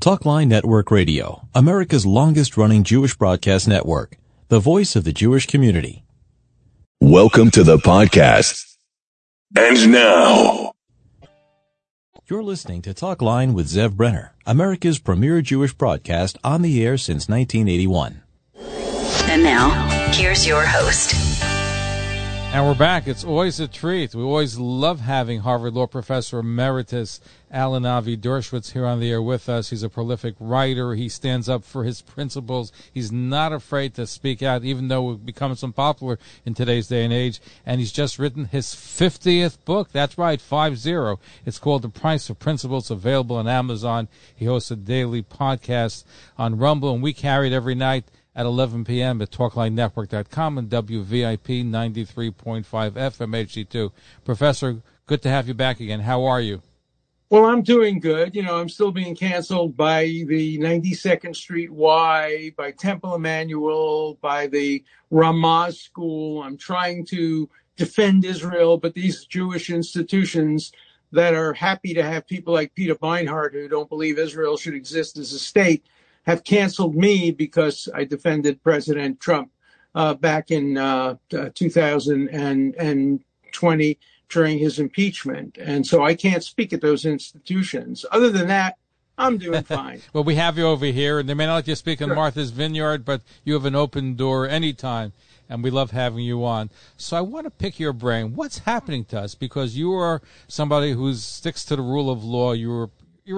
Talkline Network Radio, America's longest-running Jewish broadcast network, the voice of the Jewish community. Welcome to the podcast. And now, you're listening to Talkline with Zev Brenner, America's premier Jewish broadcast on the air since 1981. And now, here's your host. And we're back. It's always a treat. We always love having Harvard Law Professor Emeritus Alan Avi Dershowitz here on the air with us. He's a prolific writer. He stands up for his principles. He's not afraid to speak out, even though it becomes unpopular in today's day and age. And he's just written his 50th book. That's right, 50. It's called The Price of Principle. It's available on Amazon. He hosts a daily podcast on Rumble, and we carry it every night at 11 p.m. at TalklineNetwork.com and WVIP 93.5 FM HD2. Professor, good to have you back again. How are you? Well, I'm doing good. You know, I'm still being canceled by the 92nd Street Y, by Temple Emmanuel, by the Ramaz School. I'm trying to defend Israel, but these Jewish institutions that are happy to have people like Peter Beinart, who don't believe Israel should exist as a state, have canceled me because I defended President Trump back in 2020 during his impeachment. And so I can't speak at those institutions. Other than that, I'm doing fine. Well, we have you over here, and they may not let you speak in sure. Martha's Vineyard, but you have an open door anytime, and we love having you on. So I want to pick your brain. What's happening to us? Because you are somebody who sticks to the rule of law. You're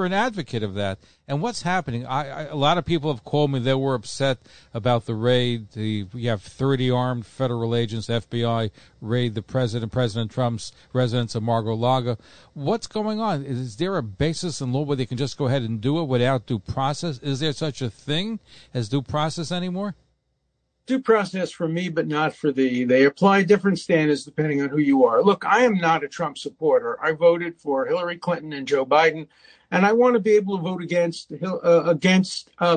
an advocate of that. And what's happening? A lot of people have called me. They were upset about the raid. We have 30 armed federal agents, FBI, raid the President Trump's residence of Mar-a-Lago. What's going on? Is there a basis in law where they can just go ahead and do it without due process? Is there such a thing as due process anymore? Due process for me, but not for thee. They apply different standards depending on who you are. Look, I am not a Trump supporter. I voted for Hillary Clinton and Joe Biden. And I want to be able to vote against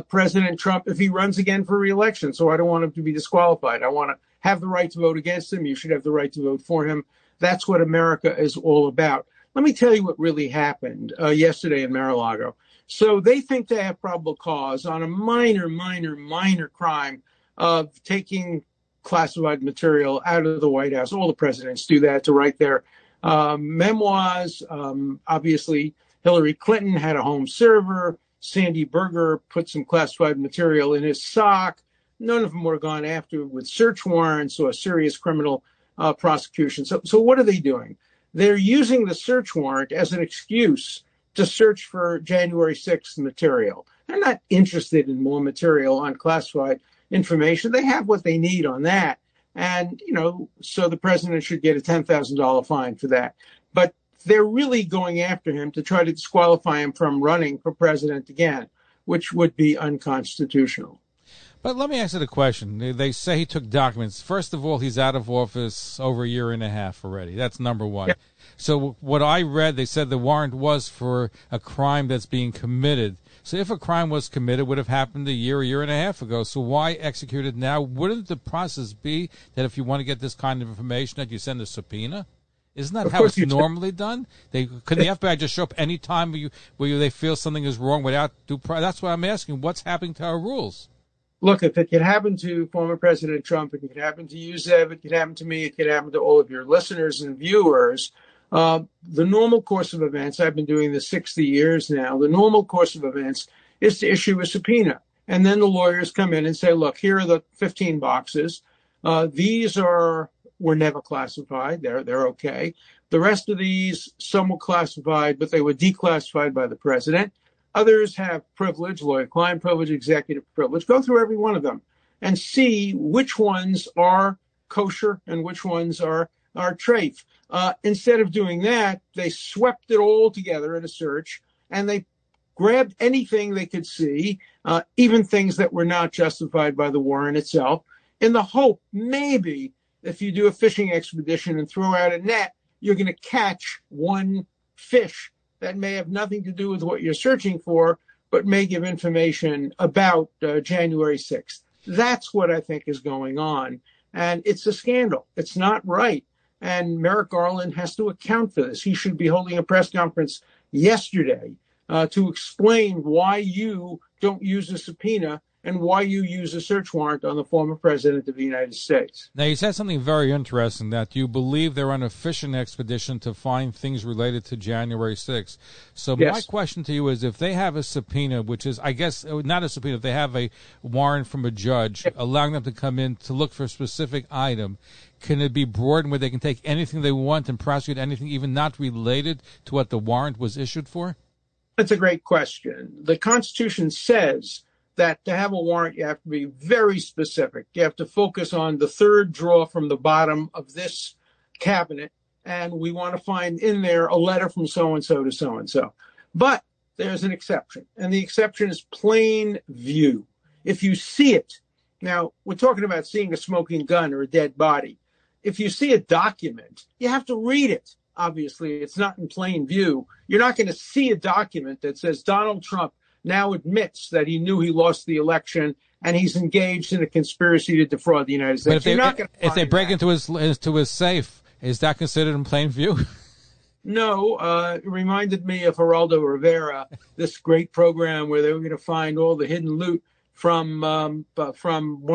President Trump if he runs again for re-election. So I don't want him to be disqualified. I want to have the right to vote against him. You should have the right to vote for him. That's what America is all about. Let me tell you what really happened yesterday in Mar-a-Lago. So they think they have probable cause on a minor crime of taking classified material out of the White House. All the presidents do that to write their memoirs, obviously. Hillary Clinton had a home server. Sandy Berger put some classified material in his sock. None of them were gone after with search warrants or a serious criminal prosecution. So what are they doing? They're using the search warrant as an excuse to search for January 6th material. They're not interested in more material on classified information. They have what they need on that. And, you know, so the president should get a $10,000 fine for that. But they're really going after him to try to disqualify him from running for president again, which would be unconstitutional. But let me ask you the question. They say he took documents. First of all, he's out of office over a year and a half already. That's number one. Yeah. So what I read, they said the warrant was for a crime that's being committed. So if a crime was committed, it would have happened a year and a half ago. So why execute it now? Wouldn't the process be that if you want to get this kind of information that you send a subpoena? Isn't that how it's normally done? Can the FBI just show up any time where they feel something is wrong without due process? That's why I'm asking, what's happening to our rules? Look, if it could happen to former President Trump, it could happen to you, Zev, it could happen to me, it could happen to all of your listeners and viewers. The normal course of events, I've been doing this 60 years now, the normal course of events is to issue a subpoena. And then the lawyers come in and say, look, here are the 15 boxes. These are... were never classified. They're okay. The rest of these, some were classified, but they were declassified by the president. Others have privilege, lawyer-client privilege, executive privilege. Go through every one of them and see which ones are kosher and which ones are trafe. Instead of doing that, they swept it all together in a search, and they grabbed anything they could see, even things that were not justified by the warrant itself, in the hope maybe if you do a fishing expedition and throw out a net, you're going to catch one fish that may have nothing to do with what you're searching for, but may give information about January 6th. That's what I think is going on. And it's a scandal. It's not right. And Merrick Garland has to account for this. He should be holding a press conference yesterday to explain why you don't use a subpoena and why you use a search warrant on the former president of the United States. Now, you said something very interesting, that you believe they're on a fishing expedition to find things related to January 6th. So yes. My question to you is, if they have a subpoena, which is, I guess, not a subpoena, if they have a warrant from a judge allowing them to come in to look for a specific item, can it be broadened where they can take anything they want and prosecute anything even not related to what the warrant was issued for? That's a great question. The Constitution says that to have a warrant, you have to be very specific. You have to focus on the third drawer from the bottom of this cabinet, and we want to find in there a letter from so-and-so to so-and-so. But there's an exception, and the exception is plain view. If you see it, now we're talking about seeing a smoking gun or a dead body. If you see a document, you have to read it. Obviously, it's not in plain view. You're not going to see a document that says Donald Trump now admits that he knew he lost the election and he's engaged in a conspiracy to defraud the United States. But if they break into his safe, is that considered in plain view? No. It reminded me of Geraldo Rivera, this great program where they were going to find all the hidden loot from one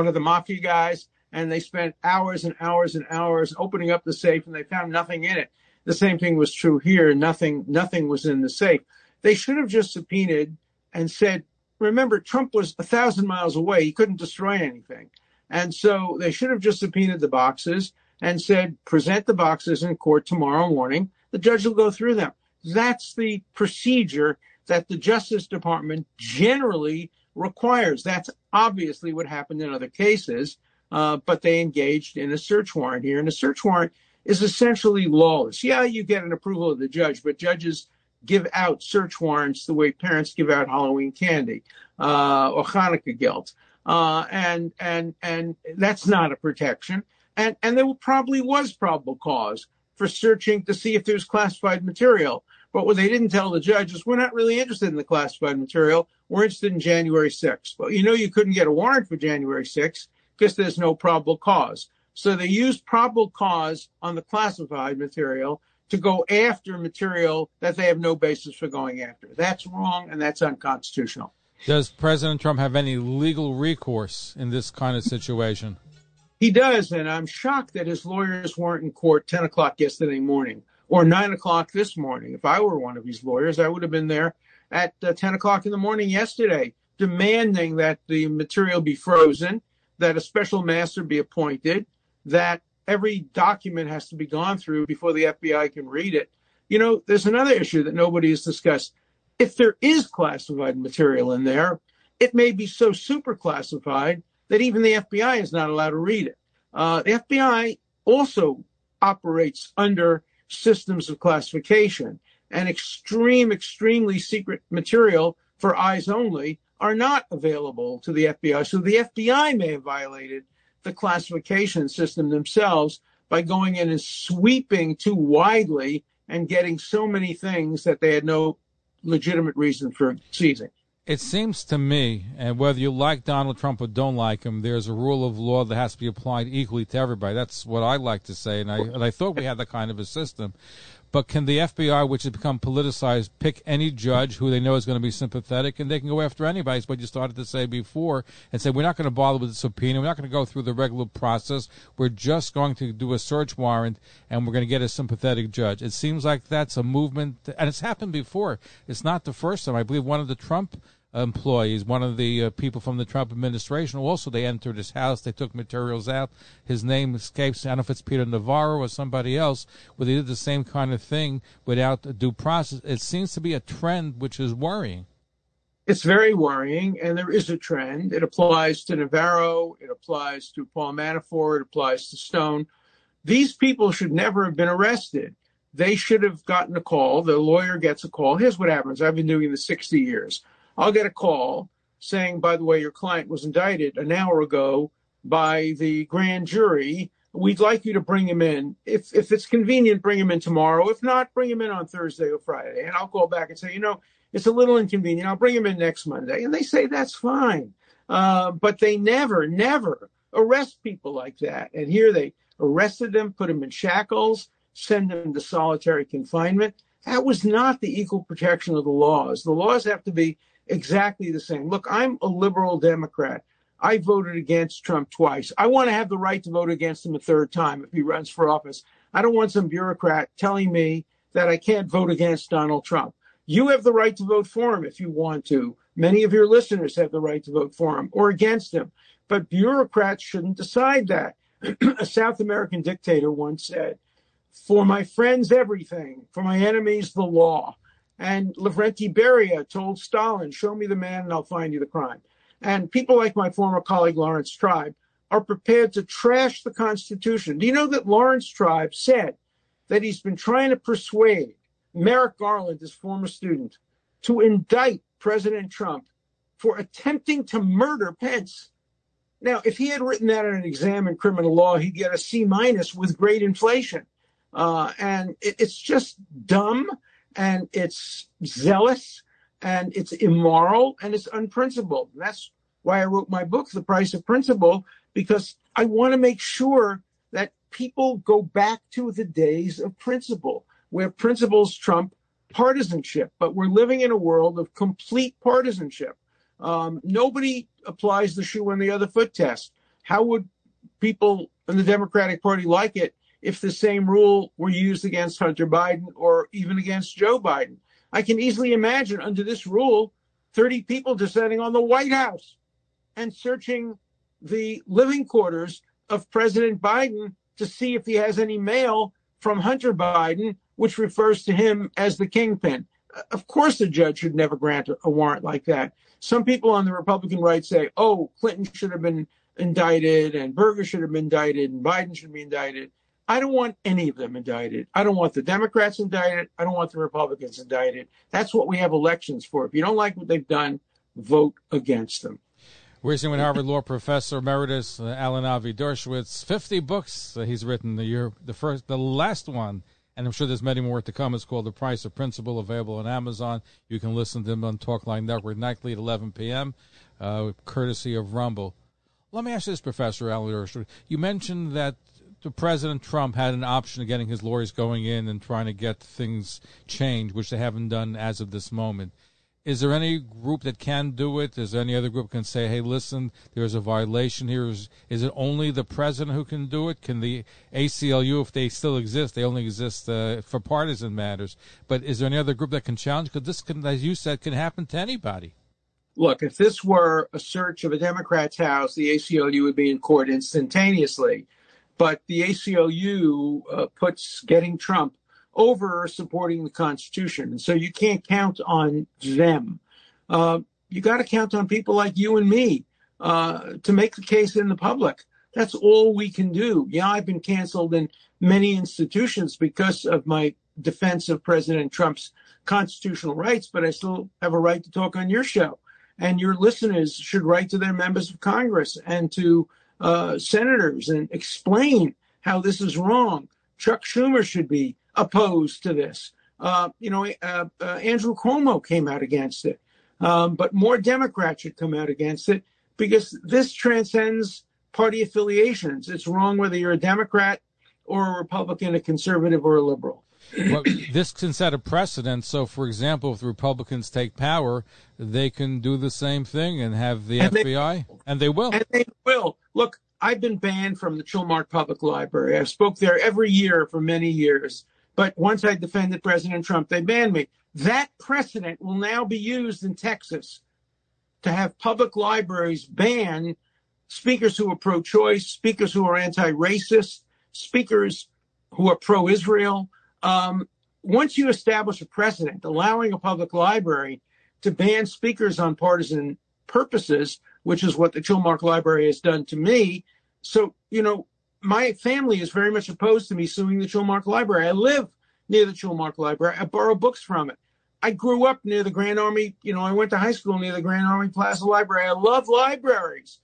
of the mafia guys, and they spent hours and hours and hours opening up the safe, and they found nothing in it. The same thing was true here. Nothing was in the safe. They should have just subpoenaed and said, remember, Trump was 1,000 miles away. He couldn't destroy anything. And so they should have just subpoenaed the boxes and said, present the boxes in court tomorrow morning. The judge will go through them. That's the procedure that the Justice Department generally requires. That's obviously what happened in other cases, but they engaged in a search warrant here. And a search warrant is essentially lawless. Yeah, you get an approval of the judge, but judges give out search warrants the way parents give out Halloween candy or Hanukkah gelt. And that's not a protection. And there probably was probable cause for searching to see if there's classified material. But what they didn't tell the judge is, we're not really interested in the classified material. We're interested in January 6th. Well, you know you couldn't get a warrant for January 6th because there's no probable cause. So they used probable cause on the classified material to go after material that they have no basis for going after. That's wrong, and that's unconstitutional. Does President Trump have any legal recourse in this kind of situation? He does, and I'm shocked that his lawyers weren't in court 10 o'clock yesterday morning or 9 o'clock this morning. If I were one of his lawyers, I would have been there at 10 o'clock in the morning yesterday, demanding that the material be frozen, that a special master be appointed, that every document has to be gone through before the FBI can read it. You know, there's another issue that nobody has discussed. If there is classified material in there, it may be so super classified that even the FBI is not allowed to read it. The FBI also operates under systems of classification, and extremely secret material for eyes only are not available to the FBI. So the FBI may have violated the classification system themselves by going in and sweeping too widely and getting so many things that they had no legitimate reason for seizing. It seems to me, and whether you like Donald Trump or don't like him, there's a rule of law that has to be applied equally to everybody. That's what I like to say, and I thought we had that kind of a system. But can the FBI, which has become politicized, pick any judge who they know is going to be sympathetic, and they can go after anybody? It's what you started to say before, and say, we're not going to bother with the subpoena. We're not going to go through the regular process. We're just going to do a search warrant, and we're going to get a sympathetic judge. It seems like that's a movement, and it's happened before. It's not the first time. I believe one of the Trump employees, one of the people from the Trump administration, also they entered his house, they took materials out, his name escapes, I don't know if it's Peter Navarro or somebody else, where they did the same kind of thing without a due process. It seems to be a trend which is worrying. It's very worrying, and there is a trend. It applies to Navarro, it applies to Paul Manafort, it applies to Stone. These people should never have been arrested. They should have gotten a call. The lawyer gets a call. Here's what happens. I've been doing this 60 years. I'll get a call saying, by the way, your client was indicted an hour ago by the grand jury. We'd like you to bring him in. If it's convenient, bring him in tomorrow. If not, bring him in on Thursday or Friday. And I'll call back and say, it's a little inconvenient. I'll bring him in next Monday. And they say, that's fine. But they never arrest people like that. And here they arrested them, put them in shackles, send them to solitary confinement. That was not the equal protection of the laws. The laws have to be exactly the same. Look, I'm a liberal Democrat. I voted against Trump twice. I want to have the right to vote against him a third time if he runs for office. I don't want some bureaucrat telling me that I can't vote against Donald Trump. You have the right to vote for him if you want to. Many of your listeners have the right to vote for him or against him. But bureaucrats shouldn't decide that. A South American dictator once said, "For my friends, everything. For my enemies, the law." And Lavrenti Beria told Stalin, "Show me the man and I'll find you the crime." And people like my former colleague Lawrence Tribe are prepared to trash the Constitution. Do you know that Lawrence Tribe said that he's been trying to persuade Merrick Garland, his former student, to indict President Trump for attempting to murder Pence? Now, if he had written that on an exam in criminal law, he'd get a C- with great inflation. And it's just dumb, and it's zealous, and it's immoral, and it's unprincipled. And that's why I wrote my book, The Price of Principle, because I want to make sure that people go back to the days of principle, where principles trump partisanship. But we're living in a world of complete partisanship. Nobody applies the shoe on the other foot test. How would people in the Democratic Party like it if the same rule were used against Hunter Biden or even against Joe Biden? I can easily imagine under this rule, 30 people descending on the White House and searching the living quarters of President Biden to see if he has any mail from Hunter Biden, which refers to him as the kingpin. Of course, the judge should never grant a warrant like that. Some people on the Republican right say, oh, Clinton should have been indicted and Berger should have been indicted and Biden should be indicted. I don't want any of them indicted. I don't want the Democrats indicted. I don't want the Republicans indicted. That's what we have elections for. If you don't like what they've done, vote against them. We're sitting with Harvard Law Professor Emeritus Alan Avi Dershowitz. 50 books he's written. The last one, and I'm sure there's many more to come, is called The Price of Principle, available on Amazon. You can listen to him on Talkline Network nightly at 11 p.m., courtesy of Rumble. Let me ask you this, Professor Alan Dershowitz. You mentioned that President Trump had an option of getting his lawyers going in and trying to get things changed, which they haven't done as of this moment. Is there any group that can do it? Is there any other group that can say, hey, listen, there's a violation here? Is it only the president who can do it? Can the ACLU, if they still exist, they only exist for partisan matters. But is there any other group that can challenge? Because this, can, as you said, can happen to anybody. Look, if this were a search of a Democrat's house, the ACLU would be in court instantaneously. But the ACLU puts getting Trump over supporting the Constitution. And so you can't count on them. You got to count on people like you and me to make the case in the public. That's all we can do. Yeah, I've been canceled in many institutions because of my defense of President Trump's constitutional rights, but I still have a right to talk on your show. And your listeners should write to their members of Congress and to senators and explain how this is wrong. Chuck Schumer should be opposed to this. Andrew Cuomo came out against it. But more Democrats should come out against it because this transcends party affiliations. It's wrong whether you're a Democrat or a Republican, a conservative or a liberal. Well, this can set a precedent. So, for example, if the Republicans take power, they can do the same thing and have the FBI. And they will. Look, I've been banned from the Chilmark Public Library. I spoke there every year for many years. But once I defended President Trump, they banned me. That precedent will now be used in Texas to have public libraries ban speakers who are pro-choice, speakers who are anti-racist, speakers who are pro-Israel. Once you establish a precedent allowing a public library to ban speakers on partisan purposes, which is what the Chilmark Library has done to me. So, you know, my family is very much opposed to me suing the Chilmark Library. I live near the Chilmark Library. I borrow books from it. I grew up near the Grand Army. You know, I went to high school near the Grand Army Plaza Library. I love libraries.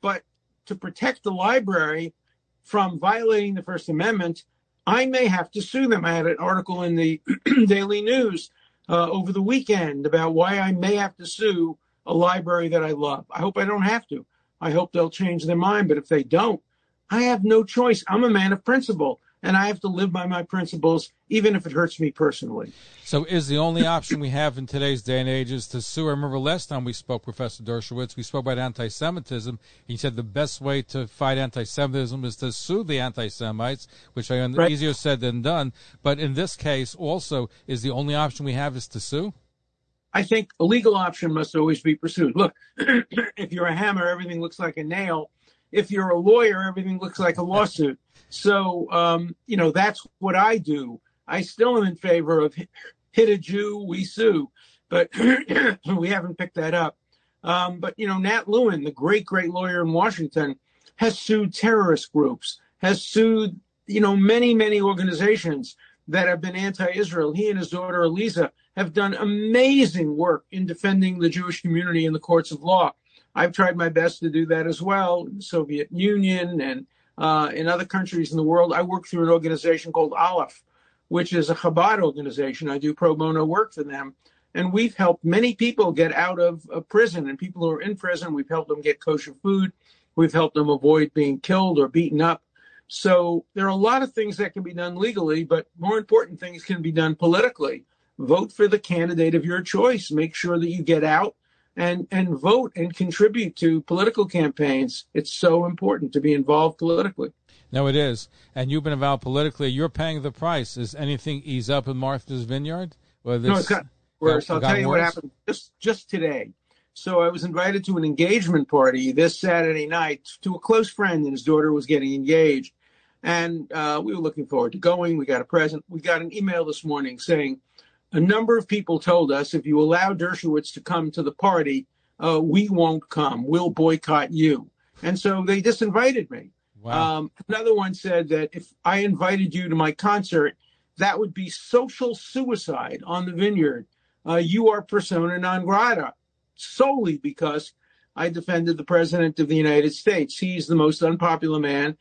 But to protect the library from violating the First Amendment, I may have to sue them. I had an article in the Daily News over the weekend about why I may have to sue a library that I love. I hope I don't have to. I hope they'll change their mind. But if they don't, I have no choice. I'm a man of principle. and I have to live by my principles, even if it hurts me personally. So is the only option we have in today's day and age is to sue? I remember last time we spoke, Professor Dershowitz, we spoke about anti-Semitism. He said the best way to fight anti-Semitism is to sue the anti-Semites, which I easier said than done. But in this case, also, is the only option we have is to sue? I think a legal option must always be pursued. Look, if you're a hammer, everything looks like a nail. If you're a lawyer, everything looks like a lawsuit. So, that's what I do. I still am in favor of hit a Jew, we sue, but we haven't picked that up. Nat Lewin, the great, great lawyer in Washington, has sued terrorist groups, has sued, many, many organizations that have been anti-Israel. He and his daughter, Elisa, have done amazing work in defending the Jewish community in the courts of law. I've tried my best to do that as well, in the Soviet Union and in other countries in the world. I work through an organization called Aleph, which is a Chabad organization. I do pro bono work for them. And we've helped many people get out of prison. And people who are in prison, we've helped them get kosher food. We've helped them avoid being killed or beaten up. So there are a lot of things that can be done legally, but more important things can be done politically. Vote for the candidate of your choice. Make sure that you get out and vote and contribute to political campaigns. It's so important to be involved politically. No, it is. And you've been involved politically. You're paying the price. Is anything ease up in Martha's Vineyard? Or no, it's got worse. I'll tell you what happened just today. So I was invited to an engagement party this Saturday night to a close friend, and his daughter was getting engaged. And we were looking forward to going. We got a present. We got an email this morning saying, a number of people told us, if you allow Dershowitz to come to the party, we won't come. We'll boycott you. And so they disinvited me. Wow. Another one said that if I invited you to my concert, that would be social suicide on the vineyard. You are persona non grata solely because I defended the president of the United States. He's the most unpopular man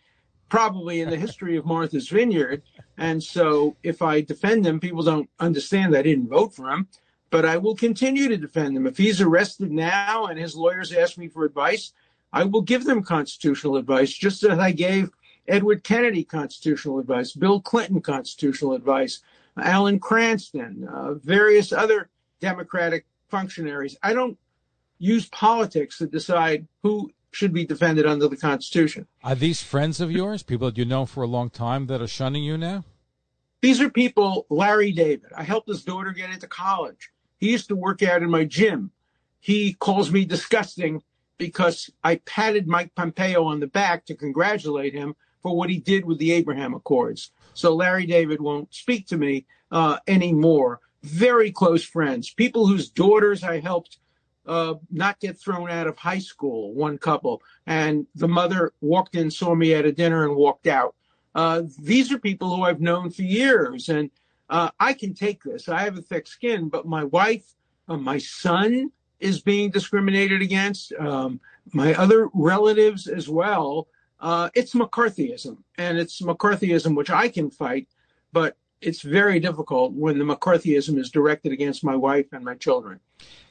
probably in the history of Martha's Vineyard. And so if I defend him, people don't understand I didn't vote for him, but I will continue to defend him. If he's arrested now and his lawyers ask me for advice, I will give them constitutional advice, just as I gave Edward Kennedy constitutional advice, Bill Clinton constitutional advice, Alan Cranston, various other Democratic functionaries. I don't use politics to decide who should be defended under the Constitution. Are these friends of yours, people that you know for a long time that are shunning you now? These are people, Larry David. I helped his daughter get into college. He used to work out in my gym. He calls me disgusting because I patted Mike Pompeo on the back to congratulate him for what he did with the Abraham Accords. So Larry David won't speak to me anymore. Very close friends, people whose daughters I helped not get thrown out of high school, one couple, and the mother walked in, saw me at a dinner, and walked out. These are people who I've known for years, and I can take this. I have a thick skin, but my wife, my son is being discriminated against, my other relatives as well. It's McCarthyism, and it's McCarthyism which I can fight, but it's very difficult when the McCarthyism is directed against my wife and my children.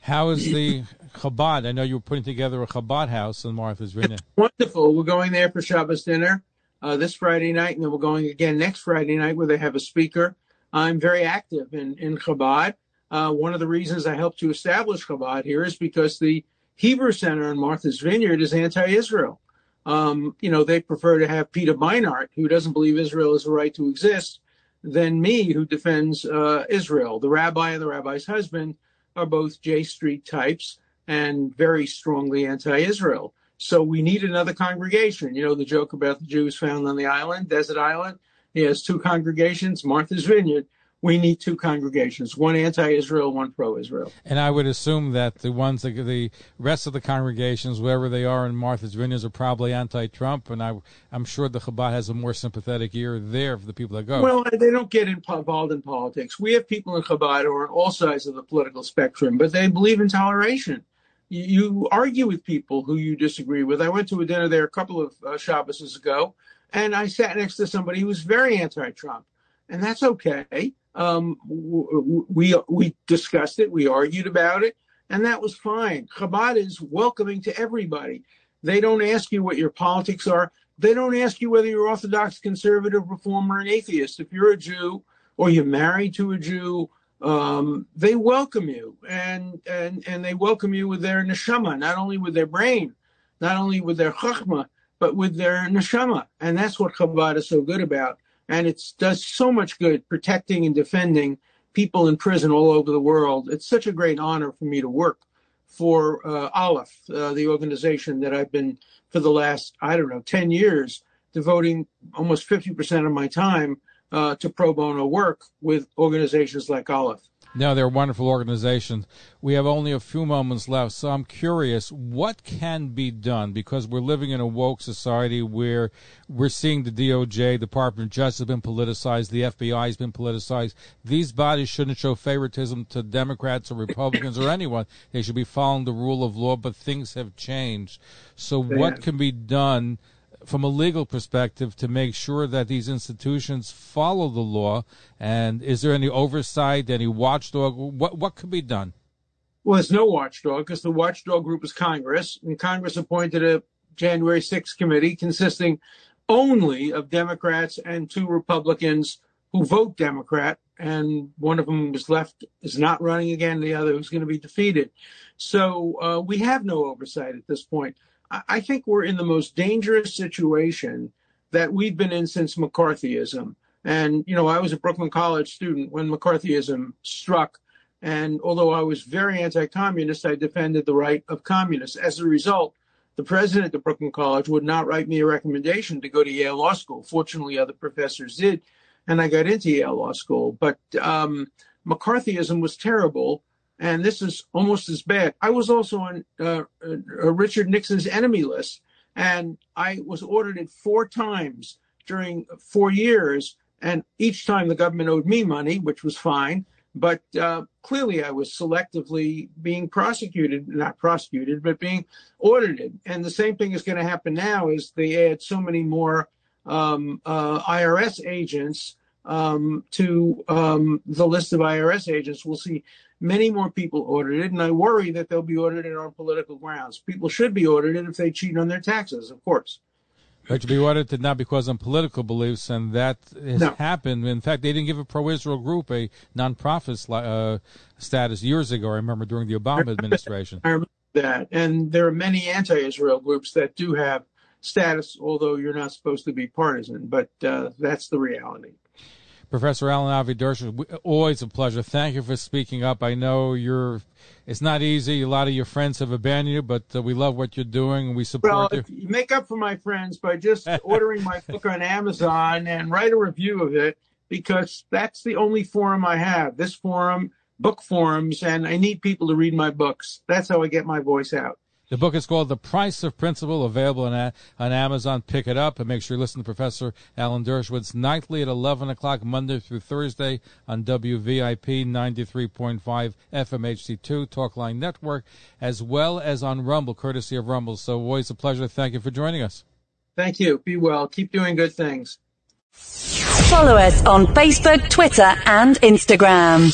How is the Chabad? I know you were putting together a Chabad house in Martha's Vineyard. Wonderful. We're going there for Shabbos dinner this Friday night, and then we're going again next Friday night where they have a speaker. I'm very active in Chabad. One of the reasons I helped to establish Chabad here is because the Hebrew Center in Martha's Vineyard is anti-Israel. They prefer to have Peter Beinart, who doesn't believe Israel has a right to exist, than me, who defends Israel. The rabbi and the rabbi's husband are both J Street types and very strongly anti-Israel. So we need another congregation. You know, the joke about the Jews found on the island, desert island. He has two congregations, Martha's Vineyard. We need two congregations, one anti-Israel, one pro-Israel. And I would assume that the ones, the rest of the congregations, wherever they are in Martha's Vineyards, are probably anti-Trump, and I'm sure the Chabad has a more sympathetic ear there for the people that go. Well, they don't get involved in politics. We have people in Chabad who are on all sides of the political spectrum, but they believe in toleration. You argue with people who you disagree with. I went to a dinner there a couple of Shabbos ago, and I sat next to somebody who was very anti-Trump, and that's okay. We discussed it, we argued about it, and that was fine. Chabad is welcoming to everybody. They don't ask you what your politics are. They don't ask you whether you're Orthodox, conservative, reformer, and atheist. If you're a Jew or you're married to a Jew, they welcome you, and they welcome you with their neshama, not only with their brain, not only with their chachma, but with their neshama. And that's what Chabad is so good about. And it does so much good protecting and defending people in prison all over the world. It's such a great honor for me to work for Aleph, the organization that I've been for the last, 10 years, devoting almost 50% of my time to pro bono work with organizations like Aleph. No, they're wonderful organizations. We have only a few moments left, so I'm curious, what can be done? Because we're living in a woke society where we're seeing the DOJ, Department of Justice, has been politicized, the FBI has been politicized. These bodies shouldn't show favoritism to Democrats or Republicans or anyone. They should be following the rule of law, but things have changed. So what can be done from a legal perspective to make sure that these institutions follow the law? And is there any oversight, any watchdog? What could be done? Well, there's no watchdog, because the watchdog group is Congress, and Congress appointed a January 6th committee consisting only of Democrats and two Republicans who vote Democrat, and one of them is left, is not running again, the other is going to be defeated. So we have no oversight at this point. I think we're in the most dangerous situation that we've been in since McCarthyism. And, you know, I was a Brooklyn College student when McCarthyism struck. And although I was very anti-communist, I defended the right of communists. As a result, the president of Brooklyn College would not write me a recommendation to go to Yale Law School. Fortunately, other professors did, and I got into Yale Law School. But McCarthyism was terrible. And this is almost as bad. I was also on Richard Nixon's enemy list, and I was audited 4 times during 4 years. And each time the government owed me money, which was fine. But clearly I was selectively being prosecuted, not prosecuted, but being audited. And the same thing is going to happen now, is they add so many more IRS agents to the list of IRS agents. We'll see many more people audited, and I worry that they'll be audited on political grounds. People should be audited if they cheat on their taxes, of course. But to be audited not because of political beliefs, and that has happened. In fact, they didn't give a pro-Israel group a nonprofit status years ago, I remember, during the Obama administration. I remember that, and there are many anti-Israel groups that do have status, although you're not supposed to be partisan, but that's the reality. Professor Alan Avi Dershowitz, always a pleasure. Thank you for speaking up. I know it's not easy. A lot of your friends have abandoned you, but we love what you're doing, and we support you. Well, you make up for my friends by just ordering my book on Amazon and write a review of it, because that's the only forum I have, this forum, book forums, and I need people to read my books. That's how I get my voice out. The book is called The Price of Principle, available on Amazon. Pick it up, and make sure you listen to Professor Alan Dershowitz nightly at 11 o'clock, Monday through Thursday, on WVIP 93.5 FMHC2, Talkline Network, as well as on Rumble, courtesy of Rumble. So always a pleasure. Thank you for joining us. Thank you. Be well. Keep doing good things. Follow us on Facebook, Twitter, and Instagram.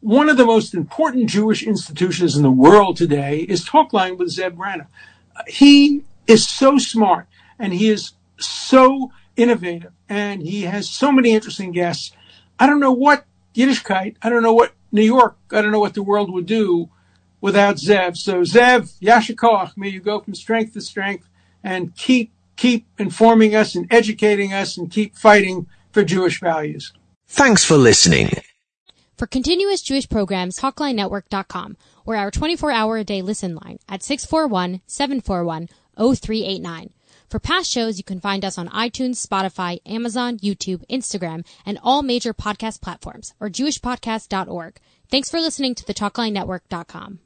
One of the most important Jewish institutions in the world today is Talkline with Zev Brenner. He is so smart, and he is so innovative, and he has so many interesting guests. I don't know what Yiddishkeit, I don't know what New York, I don't know what the world would do without Zev. So Zev, Yashar Koach, may you go from strength to strength, and keep informing us and educating us, and keep fighting for Jewish values. Thanks for listening. For continuous Jewish programs, TalklineNetwork.com, or our 24-hour-a-day listen line at 641-741-0389. For past shows, you can find us on iTunes, Spotify, Amazon, YouTube, Instagram, and all major podcast platforms, or jewishpodcast.org. Thanks for listening to the TalklineNetwork.com.